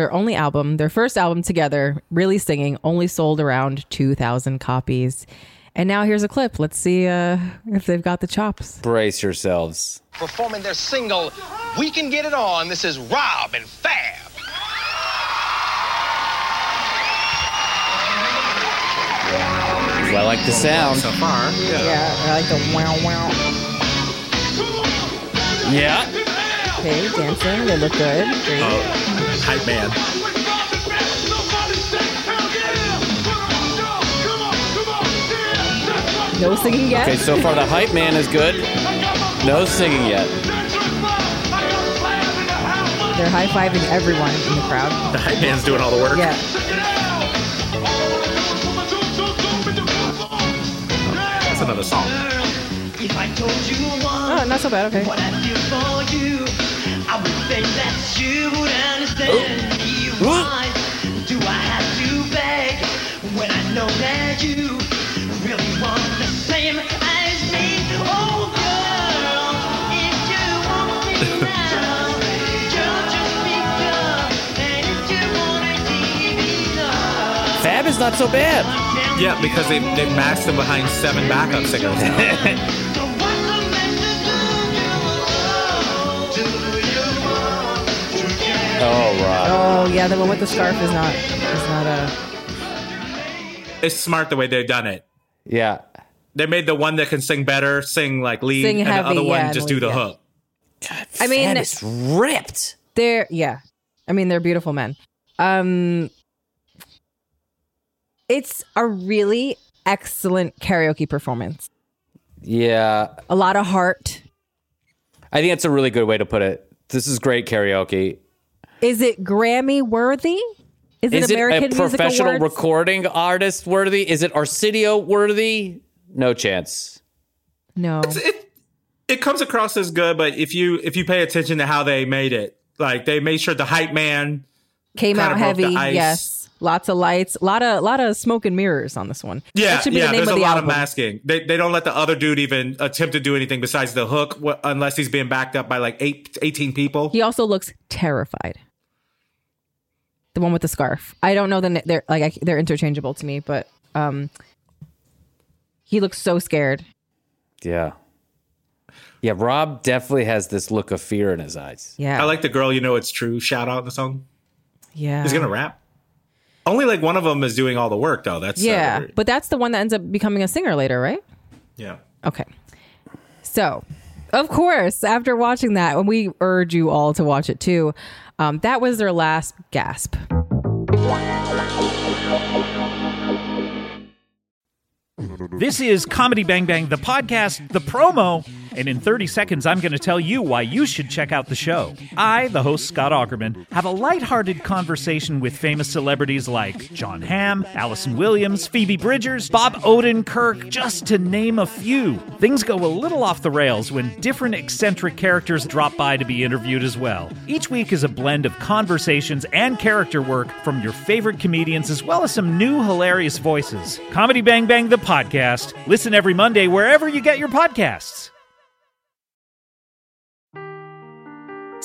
only album, their first album together, really singing, only sold around 2,000 copies. And now here's a clip. Let's see if they've got the chops. Brace yourselves. Performing their single, We Can Get It On. This is Rob and Fab. I like the sound. So far. Yeah, I like the wow, wow. Yeah. Okay, dancing. They look good. Great. Oh, hype man. No singing yet. Okay, so far the hype man is good. No singing yet. They're high-fiving everyone in the crowd. The hype man's doing all the work. Yeah. Another song. If I told you once, oh, not so bad. Okay. What I do for you, I would think that you would understand me. Why do I have to beg when I know that you really want the same as me? Oh, girl, if you want me now, girl, just speak up. And if you want to give me love, Fab is not so bad. Yeah, because they've mashed them behind seven backup singers now. Oh, right. Oh, yeah, the one with the scarf is not. It's smart the way they've done it. Yeah. They made the one that can sing better, sing like lead, sing heavy, and the other one just do the hook. God, I mean, it's ripped. They're beautiful men. It's a really excellent karaoke performance. Yeah. A lot of heart. I think that's a really good way to put it. This is great karaoke. Is it Grammy worthy? Is it American Music Awards? Is it a professional recording artist worthy? Is it Arsenio worthy? No chance. No. It comes across as good, but if you pay attention to how they made it, like they made sure the hype man came out heavy. Yes. Lots of lights, a lot of smoke and mirrors on this one. Yeah, that should be the name there's of the a lot album. Of masking. They don't let the other dude even attempt to do anything besides the hook unless he's being backed up by like 18 people. He also looks terrified. The one with the scarf. I don't know they're interchangeable to me, but he looks so scared. Yeah. Yeah, Rob definitely has this look of fear in his eyes. Yeah. I like the girl, you know it's true shout out in the song. Yeah. He's going to rap. Only like one of them is doing all the work, though. But that's the one that ends up becoming a singer later, right? Yeah. Okay. So, of course, after watching that, and we urge you all to watch it too, that was their last gasp. This is Comedy Bang Bang, the podcast, the promo, and in 30 seconds, I'm going to tell you why you should check out the show. I, the host, Scott Aukerman, have a lighthearted conversation with famous celebrities like John Hamm, Allison Williams, Phoebe Bridgers, Bob Odenkirk, just to name a few. Things go a little off the rails when different eccentric characters drop by to be interviewed as well. Each week is a blend of conversations and character work from your favorite comedians, as well as some new hilarious voices. Comedy Bang Bang, the podcast. Listen every Monday wherever you get your podcasts.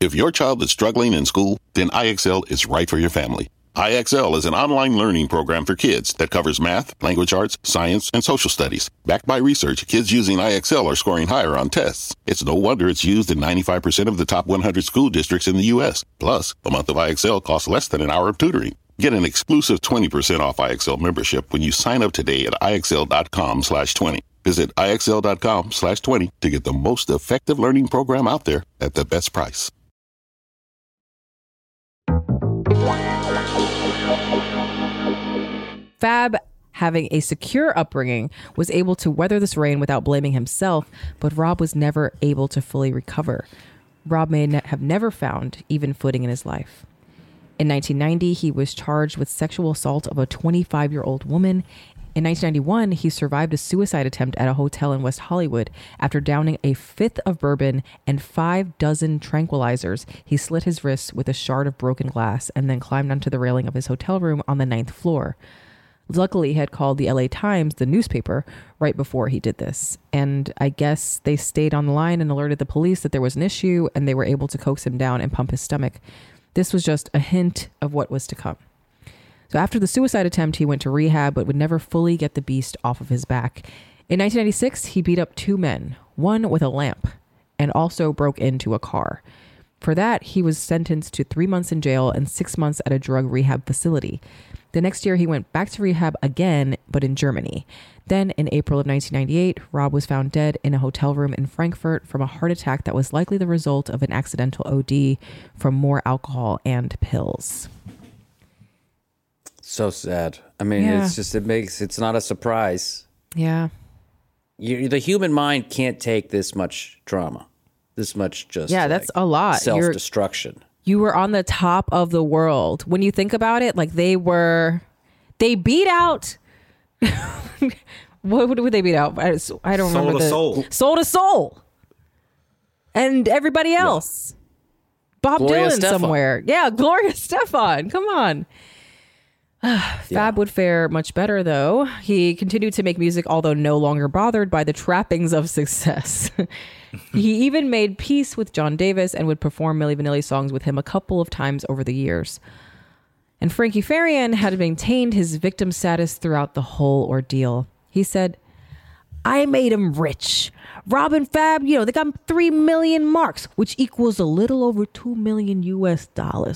If your child is struggling in school, then IXL is right for your family. IXL is an online learning program for kids that covers math, language arts, science, and social studies. Backed by research, kids using IXL are scoring higher on tests. It's no wonder it's used in 95% of the top 100 school districts in the U.S. Plus, a month of IXL costs less than an hour of tutoring. Get an exclusive 20% off IXL membership when you sign up today at IXL.com/20. Visit IXL.com/20 to get the most effective learning program out there at the best price. Fab, having a secure upbringing, was able to weather this rain without blaming himself, but Rob was never able to fully recover. Rob may have never found even footing in his life. In 1990, he was charged with sexual assault of a 25-year-old woman. In 1991, he survived a suicide attempt at a hotel in West Hollywood. After downing a fifth of bourbon and 6 tranquilizers, he slit his wrists with a shard of broken glass and then climbed onto the railing of his hotel room on the 9th floor. Luckily, he had called the LA Times, the newspaper, right before he did this. And I guess they stayed on the line and alerted the police that there was an issue, and they were able to coax him down and pump his stomach. This was just a hint of what was to come. So after the suicide attempt, he went to rehab, but would never fully get the beast off of his back. In 1996, he beat up 2 men, one with a lamp, and also broke into a car. For that, he was sentenced to 3 months in jail and 6 months at a drug rehab facility. The next year, he went back to rehab again, but in Germany. Then, in April of 1998, Rob was found dead in a hotel room in Frankfurt from a heart attack that was likely the result of an accidental OD from more alcohol and pills. So sad. I mean, yeah. It's just, it's not a surprise. Yeah. The human mind can't take this much trauma, this much just that's a lot. Self-destruction. You were on the top of the world. When you think about it, like they beat out, what would they beat out? I don't remember. Soul to Soul. And everybody else. Yeah. Bob Dylan somewhere. Yeah, Gloria Estefan. Come on. Fab would fare much better, though. He continued to make music, although no longer bothered by the trappings of success. He even made peace with John Davis and would perform Milli Vanilli songs with him a couple of times over the years. And Frankie Farian had maintained his victim status throughout the whole ordeal. He said, "I made him rich. Rob and Fab, they got 3 million marks, which equals a little over $2 million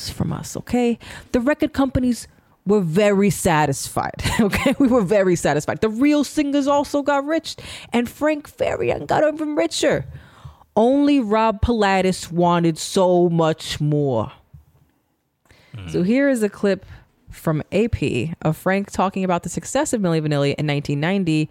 from us, okay? The record companies were very satisfied, okay? We were very satisfied. The real singers also got rich, and Frank Farian got even richer. Only Rob Pilatus wanted so much more." So here is a clip from AP of Frank talking about the success of Milli Vanilli in 1990,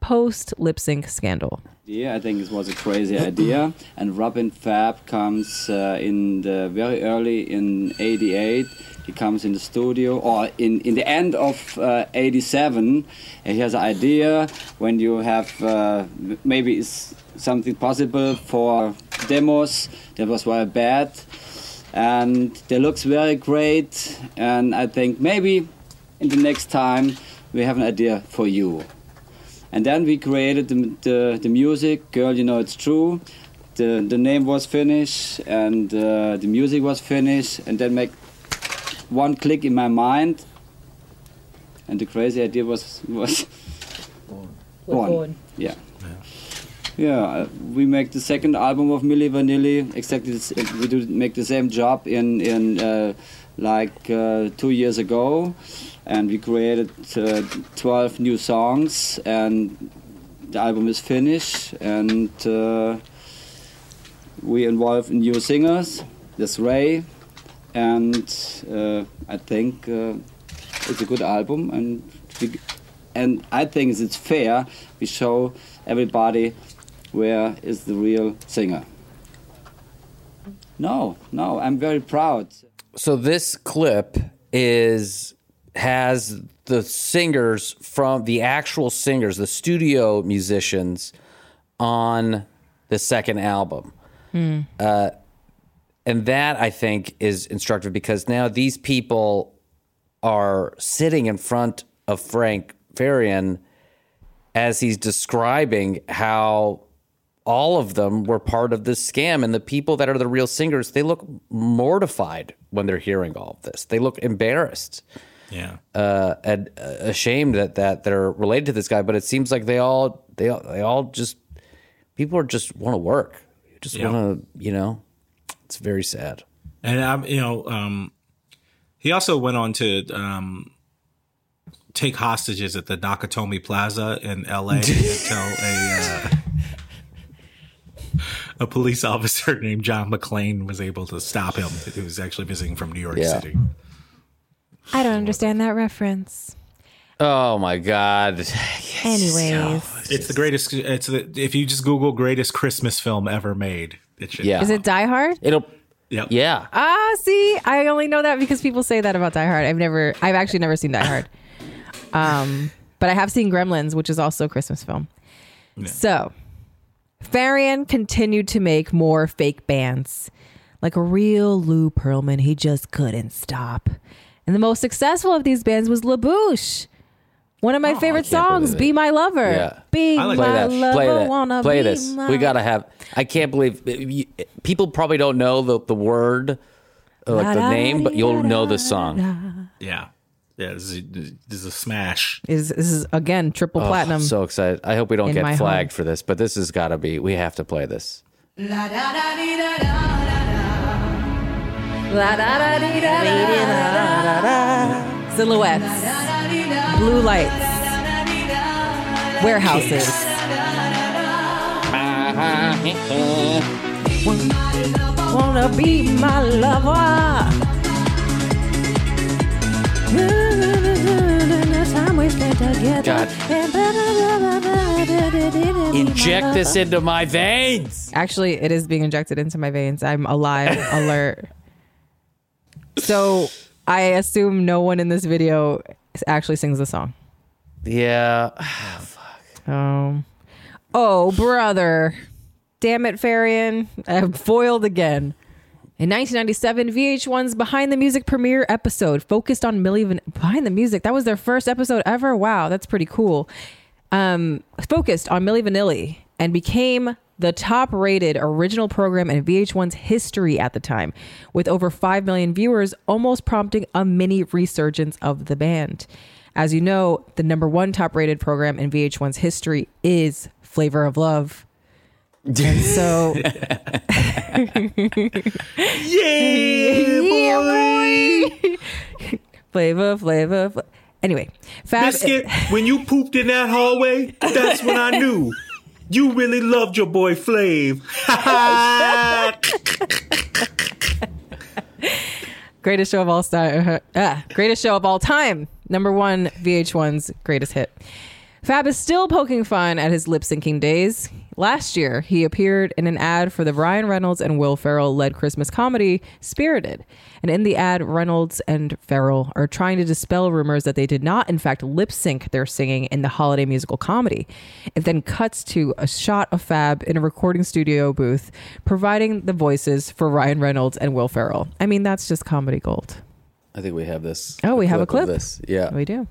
post-lip sync scandal. Yeah, I think it was a crazy idea, and Rob and Fab comes very early in 88. He comes in the studio, or in the end of 87, and he has an idea when you have maybe it's something possible for demos. That was very bad, and they looks very great. And I think maybe in the next time we have an idea for you. And then we created the music, Girl, You Know It's True. The name was finished, and the music was finished, and then make one click in my mind, and the crazy idea was born. We make the second album of Milli Vanilli. Exactly, we do make the same job in 2 years ago, and we created 12 new songs, and the album is finished, and we involve new singers. That's Ray. And I think it's a good album, and I think it's fair we show everybody where is the real singer. No, I'm very proud. So this clip has the singers from the actual singers, the studio musicians, on the second album. And that, I think, is instructive because now these people are sitting in front of Frank Farian as he's describing how all of them were part of this scam. And the people that are the real singers, they look mortified when they're hearing all of this. They look embarrassed and ashamed that they're related to this guy. But it seems like they all just – people are just want to work. Just want to, It's very sad. And he also went on to take hostages at the Nakatomi Plaza in LA until a police officer named John McClane was able to stop him. He was actually visiting from New York City. I don't understand that reference. Oh my God. Anyways. It's the greatest. It's the, if you just Google greatest Christmas film ever made. It should Is it Die Hard? It'll. Yep. Yeah. Ah, see, I only know that because people say that about Die Hard. I've actually never seen Die Hard. But I have seen Gremlins, which is also a Christmas film. Yeah. So Farian continued to make more fake bands. Like a real Lou Pearlman, he just couldn't stop. And the most successful of these bands was La Bouche. One of my favorite songs, Be My Lover. Yeah. Be like my lover, wanna be this. My... We gotta have... I can't believe... People probably don't know the word, like the name, but you'll know this song. Yeah. Yeah, this is a smash. This is again, triple platinum. I'm so excited. I hope we don't get flagged for this, but this has gotta be... We have to play this. Silhouettes. Blue lights, warehouses. Wanna be my lover. Time we spent together. God. Inject this into my veins. Actually, it is being injected into my veins. I'm alive, alert. So I assume no one in this video actually sings the song. Yeah. Oh, fuck. Oh, brother. Damn it, Farian. I'm foiled again. In 1997, VH1's Behind the Music premiere episode focused on Milli Vanilli. Behind the Music. That was their first episode ever. Wow, that's pretty cool. Focused on Milli Vanilli and became the top-rated original program in VH1's history at the time, with over 5 million viewers, almost prompting a mini resurgence of the band. As you know, the number one top-rated program in VH1's history is Flavor of Love. And so... yeah, boy! Flavor. Anyway. Biscuit, when you pooped in that hallway, that's when I knew... You really loved your boy Flav. Greatest show of all time. Number one, VH1's greatest hit. Fab is still poking fun at his lip syncing days. Last year, he appeared in an ad for the Ryan Reynolds and Will Ferrell led Christmas comedy Spirited. And in the ad, Reynolds and Ferrell are trying to dispel rumors that they did not, in fact, lip sync their singing in the holiday musical comedy. It then cuts to a shot of Fab in a recording studio booth, providing the voices for Ryan Reynolds and Will Ferrell. I mean, that's just comedy gold. I think we have this. Oh, we have a clip? Of this. Yeah. We do.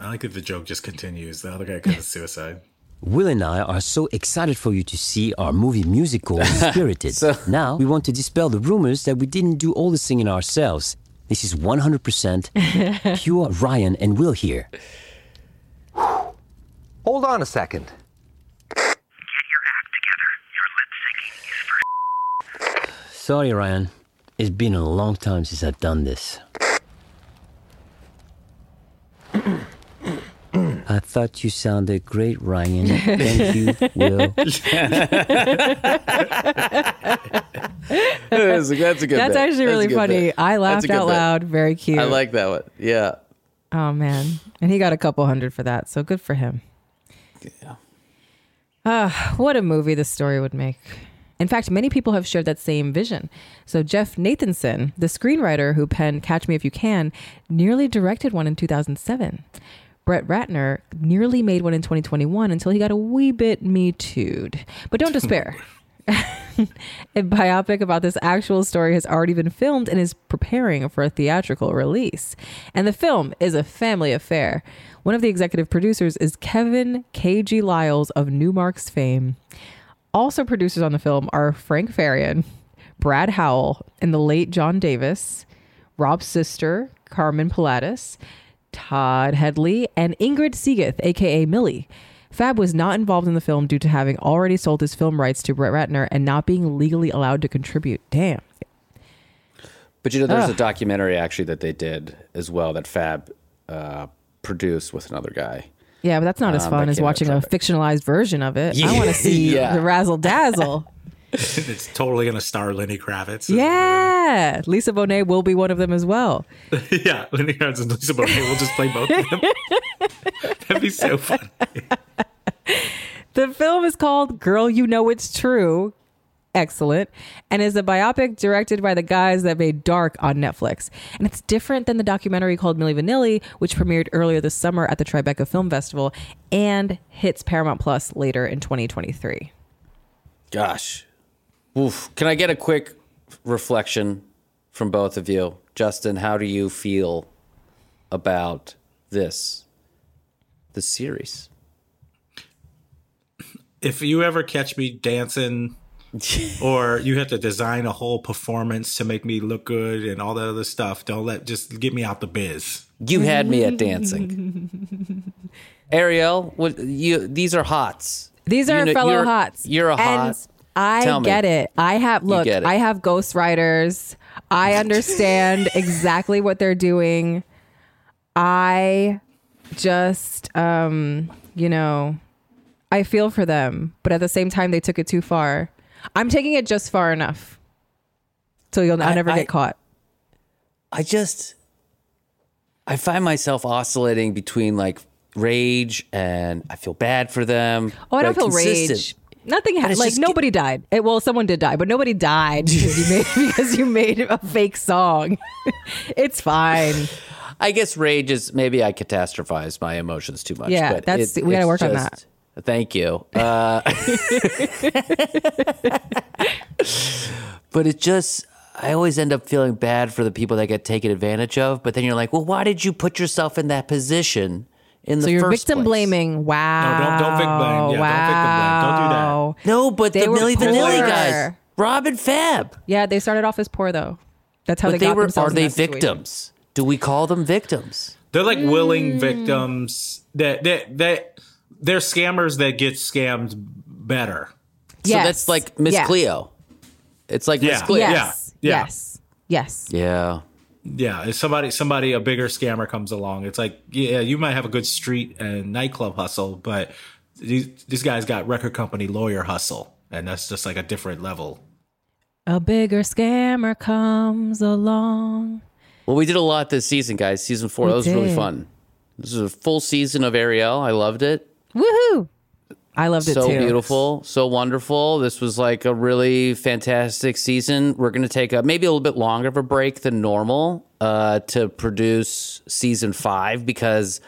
I like that the joke just continues. The other guy commits suicide. Will and I are so excited for you to see our movie musical, Spirited. Now, we want to dispel the rumors that we didn't do all the singing ourselves. This is 100% pure Ryan and Will here. Hold on a second. Get your act together. Your lip syncing is for Sorry, Ryan. It's been a long time since I've done this. I thought you sounded great, Ryan. Thank you, Will. That's a good That's bit. Actually really funny. Bit. I laughed out loud. Bit. Very cute. I like that one. Yeah. Oh, man. And he got a couple $100 for that. So good for him. Yeah. What a movie this story would make. In fact, many people have shared that same vision. So Jeff Nathanson, the screenwriter who penned Catch Me If You Can, nearly directed one in 2007. Brett Ratner nearly made one in 2021 until he got a wee bit Me Too'd. But don't despair. A biopic about this actual story has already been filmed and is preparing for a theatrical release. And the film is a family affair. One of the executive producers is Kevin KG Lyles of Newmark's fame. Also producers on the film are Frank Farian, Brad Howell, and the late John Davis, Rob's sister, Carmen Pilatus, Todd Hedley, and Ingrid Seegeth, a.k.a. Millie. Fab was not involved in the film due to having already sold his film rights to Brett Ratner and not being legally allowed to contribute. Damn. But you know, there's a documentary actually that they did as well that Fab produced with another guy. Yeah, but that's not as fun as watching a fictionalized version of it. Yeah. I want to see the razzle dazzle. It's totally going to star Lenny Kravitz. Yeah. Lisa Bonet will be one of them as well. Yeah. Lenny Kravitz and Lisa Bonet will just play both of them. That'd be so funny. The film is called Girl, You Know It's True. Excellent. And is a biopic directed by the guys that made Dark on Netflix. And it's different than the documentary called Milli Vanilli, which premiered earlier this summer at the Tribeca Film Festival and hits Paramount Plus later in 2023. Gosh. Oof. Can I get a quick reflection from both of you? Justin, how do you feel about the series? If you ever catch me dancing or you have to design a whole performance to make me look good and all that other stuff, just get me out the biz. You had me at dancing. Ariel, these are hots. These are fellow hots. You're a hot. I get it. I have ghostwriters. I understand exactly what they're doing. I just, I feel for them. But at the same time, they took it too far. I'm taking it just far enough. So I'll never get caught. I find myself oscillating between like rage and I feel bad for them. Oh, I don't feel rage. Nothing happened. Like nobody died. Well, someone did die, but nobody died because you made a fake song. It's fine. I guess rage is maybe I catastrophize my emotions too much. Yeah, but we got to work on that. Thank you. But it just, I always end up feeling bad for the people that get taken advantage of. But then you're like, well, why did you put yourself in that position in the first place? So you're victim blaming. Wow. No, don't victim blame. Yeah, wow. Don't victim blame. Don't do that. No, but the Milli Vanilli guys, Rob and Fab. Yeah, they started off as poor, though. That's how they got themselves in that situation. Are they victims? Do we call them victims? They're like willing victims that they're scammers that get scammed better. Yes. So that's like Miss Cleo. It's like Miss Cleo. Yes. Yeah. Yes. Yes. Yeah. Yeah. If somebody, a bigger scammer comes along, it's like, yeah, you might have a good street and nightclub hustle, but these guys got record company lawyer hustle. And that's just like a different level. A bigger scammer comes along. Well, we did a lot this season, guys. Season 4. That was really fun. This is a full season of Ariel. I loved it. Woohoo! I loved it too. So beautiful, so wonderful. This was like a really fantastic season. We're going to take maybe a little bit longer of a break than normal to produce season 5 because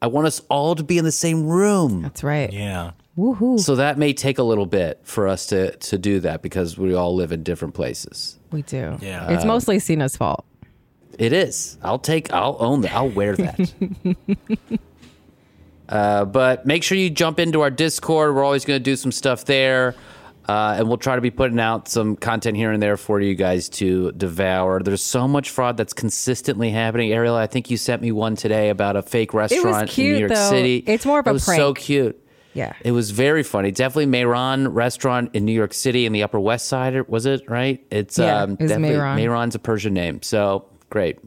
I want us all to be in the same room. That's right. Yeah. Woohoo! So that may take a little bit for us to do that because we all live in different places. We do. Yeah. It's mostly Sina's fault. It is. I'll own that. I'll wear that. But make sure you jump into our Discord. We're always going to do some stuff there. And we'll try to be putting out some content here and there for you guys to devour. There's so much fraud that's consistently happening. Ariel, I think you sent me one today about a fake restaurant in New York City. It's more of a prank. It was so cute. Yeah. It was very funny. Definitely Mehran restaurant in New York City in the Upper West Side, was it, right? It's it was definitely Mehran. Mehran's a Persian name. So great,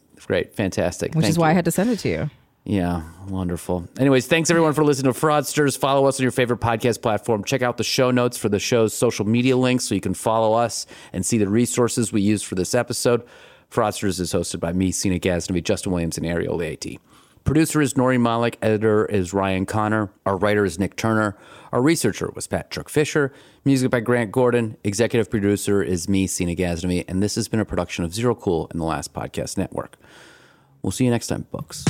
fantastic. Which is why I had to send it to you. Yeah, wonderful. Anyways, thanks everyone for listening to Fraudsters. Follow us on your favorite podcast platform. Check out the show notes for the show's social media links so you can follow us and see the resources we used for this episode. Fraudsters is hosted by me, Sina Gaznavi, Justin Williams, and Ariel Leite. Producer is Nori Malik. Editor is Ryan Connor. Our writer is Nick Turner. Our researcher was Pat Truck Fisher. Music by Grant Gordon. Executive producer is me, Sina Gaznavi. And this has been a production of Zero Cool and the Last Podcast Network. We'll see you next time, folks.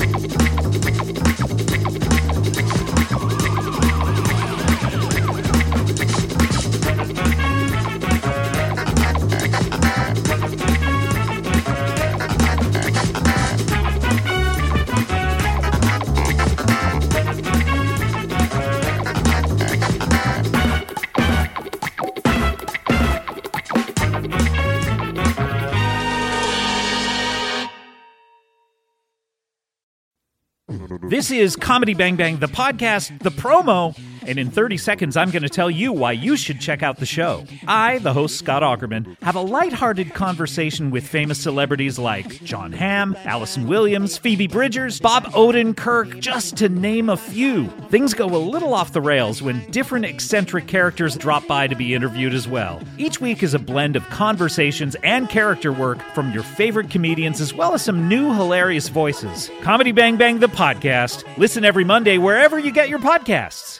This is Comedy Bang Bang, the podcast, the promo, and in 30 seconds, I'm going to tell you why you should check out the show. I, the host Scott Aukerman, have a lighthearted conversation with famous celebrities like John Hamm, Allison Williams, Phoebe Bridgers, Bob Odenkirk, just to name a few. Things go a little off the rails when different eccentric characters drop by to be interviewed as well. Each week is a blend of conversations and character work from your favorite comedians as well as some new hilarious voices. Comedy Bang Bang the podcast. Listen every Monday wherever you get your podcasts.